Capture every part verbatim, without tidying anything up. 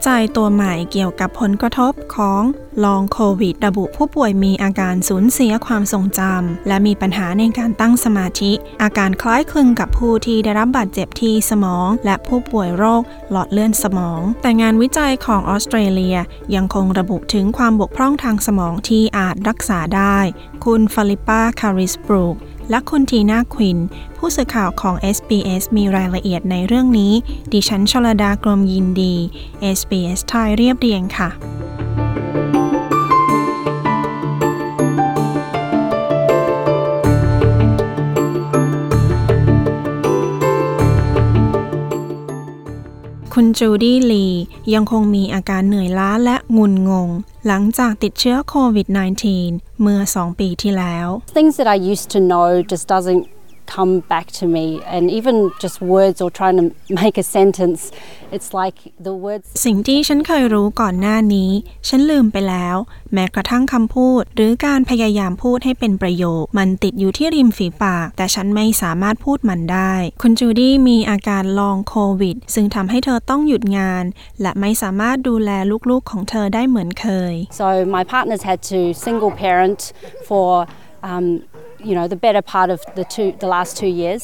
วิจัยตัวใหม่เกี่ยวกับผลกระทบของลองโควิดระบุผู้ป่วยมีอาการสูญเสียความทรงจำและมีปัญหาในการตั้งสมาธิอาการคล้ายคลึงกับผู้ที่ได้รับบาดเจ็บที่สมองและผู้ป่วยโรคหลอดเลือดสมองแต่งานวิจัยของออสเตรเลียยังคงระบุถึงความบกพร่องทางสมองที่อาจรักษาได้คุณฟาลิปปาคาริสบรูกและคุณทีน่าควินผู้สื่อข่าวของ เอส บี เอส มีรายละเอียดในเรื่องนี้ดิฉันชลดากรมยินดี เอส บี เอส ไทยเรียบเรียงค่ะคุณจูดี้ลียังคงมีอาการเหนื่อยล้าและงุนงงหลังจากติดเชื้อโควิด สิบเก้า เมื่อสองปีที่แล้ว Things that I used to know just doesn't come back to me and even just words or trying to make a sentence it's like the words สิ่งที่ฉันเคยรู้ก่อนหน้านี้ฉันลืมไปแล้วแม้กระทั่งคำพูดหรือการพยายามพูดให้เป็นประโยคมันติดอยู่ที่ริมฝีปากแต่ฉันไม่สามารถพูดมันได้คุณจูดี้มีอาการลองโควิดซึ่งทำให้เธอต้องหยุดงานและไม่สามารถดูแลลูกๆของเธอได้เหมือนเคย So my partner's had to single parent for um you know the better part of the two the last two years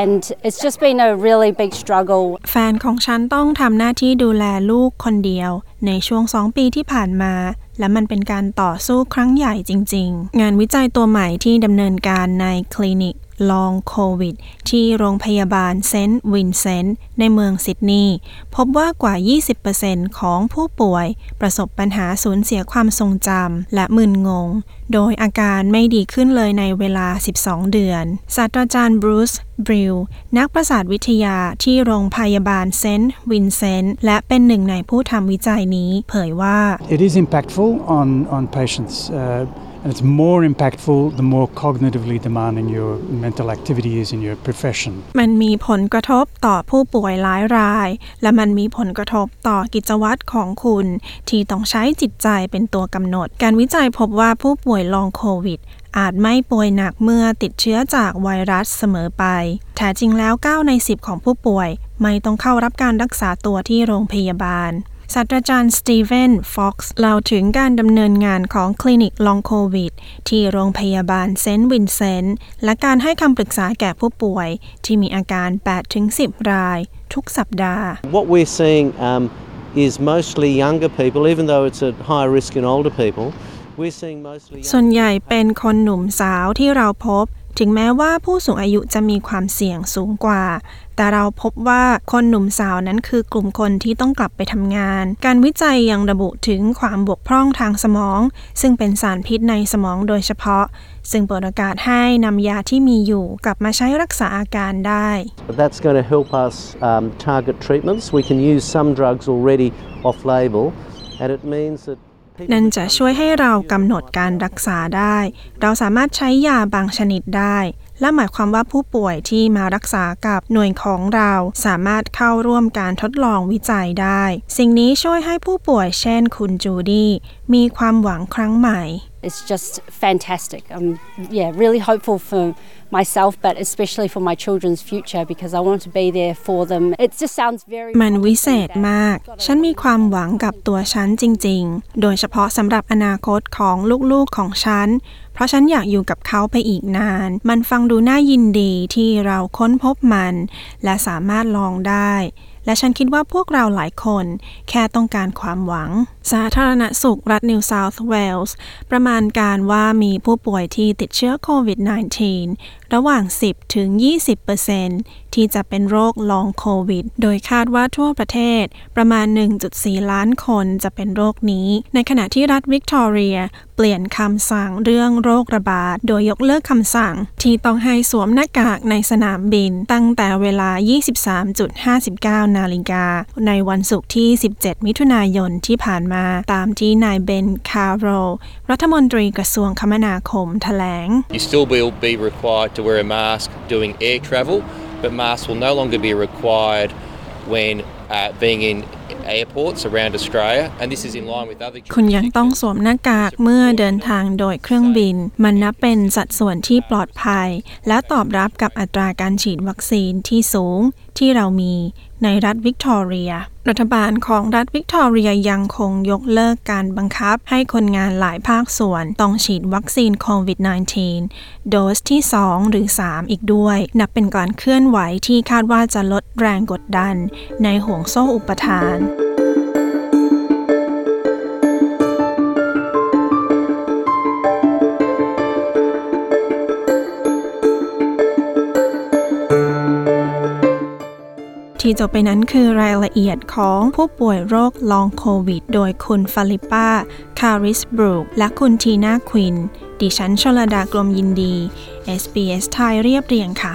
and it's just been a really big struggle แฟนของฉันต้องทำหน้าที่ดูแลลูกคนเดียวในช่วงสองปีที่ผ่านมาและมันเป็นการต่อสู้ครั้งใหญ่จริงๆงานวิจัยตัวใหม่ที่ดำเนินการในคลินิกลองโควิดที่โรงพยาบาลเซนต์วินเซนต์ในเมืองซิดนีย์พบว่ากว่า ยี่สิบเปอร์เซ็นต์ ของผู้ป่วยประสบปัญหาสูญเสียความทรงจำและมึนงงโดยอาการไม่ดีขึ้นเลยในเวลาสิบสองเดือนศาสตราจารย์บรูซบริวนักประสาทวิทยาที่โรงพยาบาลเซนต์วินเซนต์และเป็นหนึ่งในผู้ทำวิจัยนี้เผยว่า It is impactful on on patients uh...And it's more impactful the more cognitively demanding your mental activity is in your profession. มันมีผลกระทบต่อผู้ป่วยหลายรายและมันมีผลกระทบต่อกิจวัตรของคุณที่ต้องใช้จิตใจเป็นตัวกำหนดการวิจัยพบว่าผู้ป่วยลองโควิดอาจไม่ป่วยหนักเมื่อติดเชื้อจากไวรัสเสมอไปแท้จริงแล้วเก้าในสิบของผู้ป่วยไม่ต้องเข้ารับการรักษาตัวที่โรงพยาบาลศาสตราจารย์สตีเวนฟ็อกซ์เล่าถึงการดำเนินงานของคลินิกลองโควิดที่โรงพยาบาลเซนต์วินเซนต์และการให้คำปรึกษาแก่ผู้ป่วยที่มีอาการ แปดถึงสิบ รายทุกสัปดาห์ What we're seeing um, is mostly younger people even though it's at higher risk in older people we're seeing mostly ส่วนใหญ่เป็นคนหนุ่มสาวที่เราพบถึงแม้ว่าผู้สูงอายุจะมีความเสี่ยงสูงกว่าแต่เราพบว่าคนหนุ่มสาวนั้นคือกลุ่มคนที่ต้องกลับไปทำงานการวิจัยยังระบุถึงความบกพร่องทางสมองซึ่งเป็นสารพิษในสมองโดยเฉพาะซึ่งเปิดโอกาสให้นำยาที่มีอยู่กลับมาใช้รักษาอาการได้ That's going to help us um, target treatments. We can use some drugs already off-label and it means thatนั่นจะช่วยให้เรากำหนดการรักษาได้เราสามารถใช้ยาบางชนิดได้และหมายความว่าผู้ป่วยที่มารักษากับหน่วยของเราสามารถเข้าร่วมการทดลองวิจัยได้สิ่งนี้ช่วยให้ผู้ป่วยเช่นคุณจูดี้มีความหวังครั้งใหม่ It's just fantastic. I'm yeah really hopeful for myself but especially for my children's future because I want to be there for them. It just sounds very มันวิเศษมากฉันมีความหวังกับตัวฉันจริงๆโดยเฉพาะสำหรับอนาคตของลูกๆของฉันเพราะฉันอยากอยู่กับเขาไปอีกนานมันฟังดูน่ายินดีที่เราค้นพบมันและสามารถลองได้และฉันคิดว่าพวกเราหลายคนแค่ต้องการความหวังสาธารณสุขรัฐนิวเซาท์เวลส์ประมาณการว่ามีผู้ป่วยที่ติดเชื้อโควิด สิบเก้า ระหว่าง สิบถึงยี่สิบเปอร์เซ็นต์ ที่จะเป็นโรคลองโควิดโดยคาดว่าทั่วประเทศประมาณ หนึ่งจุดสี่ ล้านคนจะเป็นโรคนี้ในขณะที่รัฐวิกตอเรียเปลี่ยนคำสั่งเรื่องโรคระบาดโดยยกเลิกคำสั่งที่ต้องให้สวมหน้ากากในสนามบินตั้งแต่เวลา ยี่สิบสามจุดห้าเก้า นาฬิกาในวันศุกร์ที่สิบเจ็ดมิถุนายนที่ผ่านมาตามที่นายเบนคาร์โรรัฐมนตรีกระทรวงคมนาคมแถลง You still will be required to wear a mask doing air travel but masks will no longer be required when uh, being in airports around Australia, and this is in line with other. คุณยังต้องสวมหน้ากากเมื่อเดินทางโดยเครื่องบินมันนับเป็นสัดส่วนที่ปลอดภัยและตอบรับกับอัตราการฉีดวัคซีนที่สูงที่เรามีในรัฐวิกตอเรียรัฐบาลของรัฐวิกตอเรียยังคงยกเลิกการบังคับให้คนงานหลายภาคส่วนต้องฉีดวัคซีนโควิด สิบเก้า โดสที่สองหรือสามอีกด้วยนับเป็นการเคลื่อนไหวที่คาดว่าจะลดแรงกดดันในห่วงโซ่อุปทานที่จบไปนั้นคือรายละเอียดของผู้ป่วยโรคลองโควิดโดยคุณฟาลิป้าคาริสบรูคและคุณทีน่าควินดิฉันชลดากลมยินดี เอส บี เอส ไทยเรียบเรียงค่ะ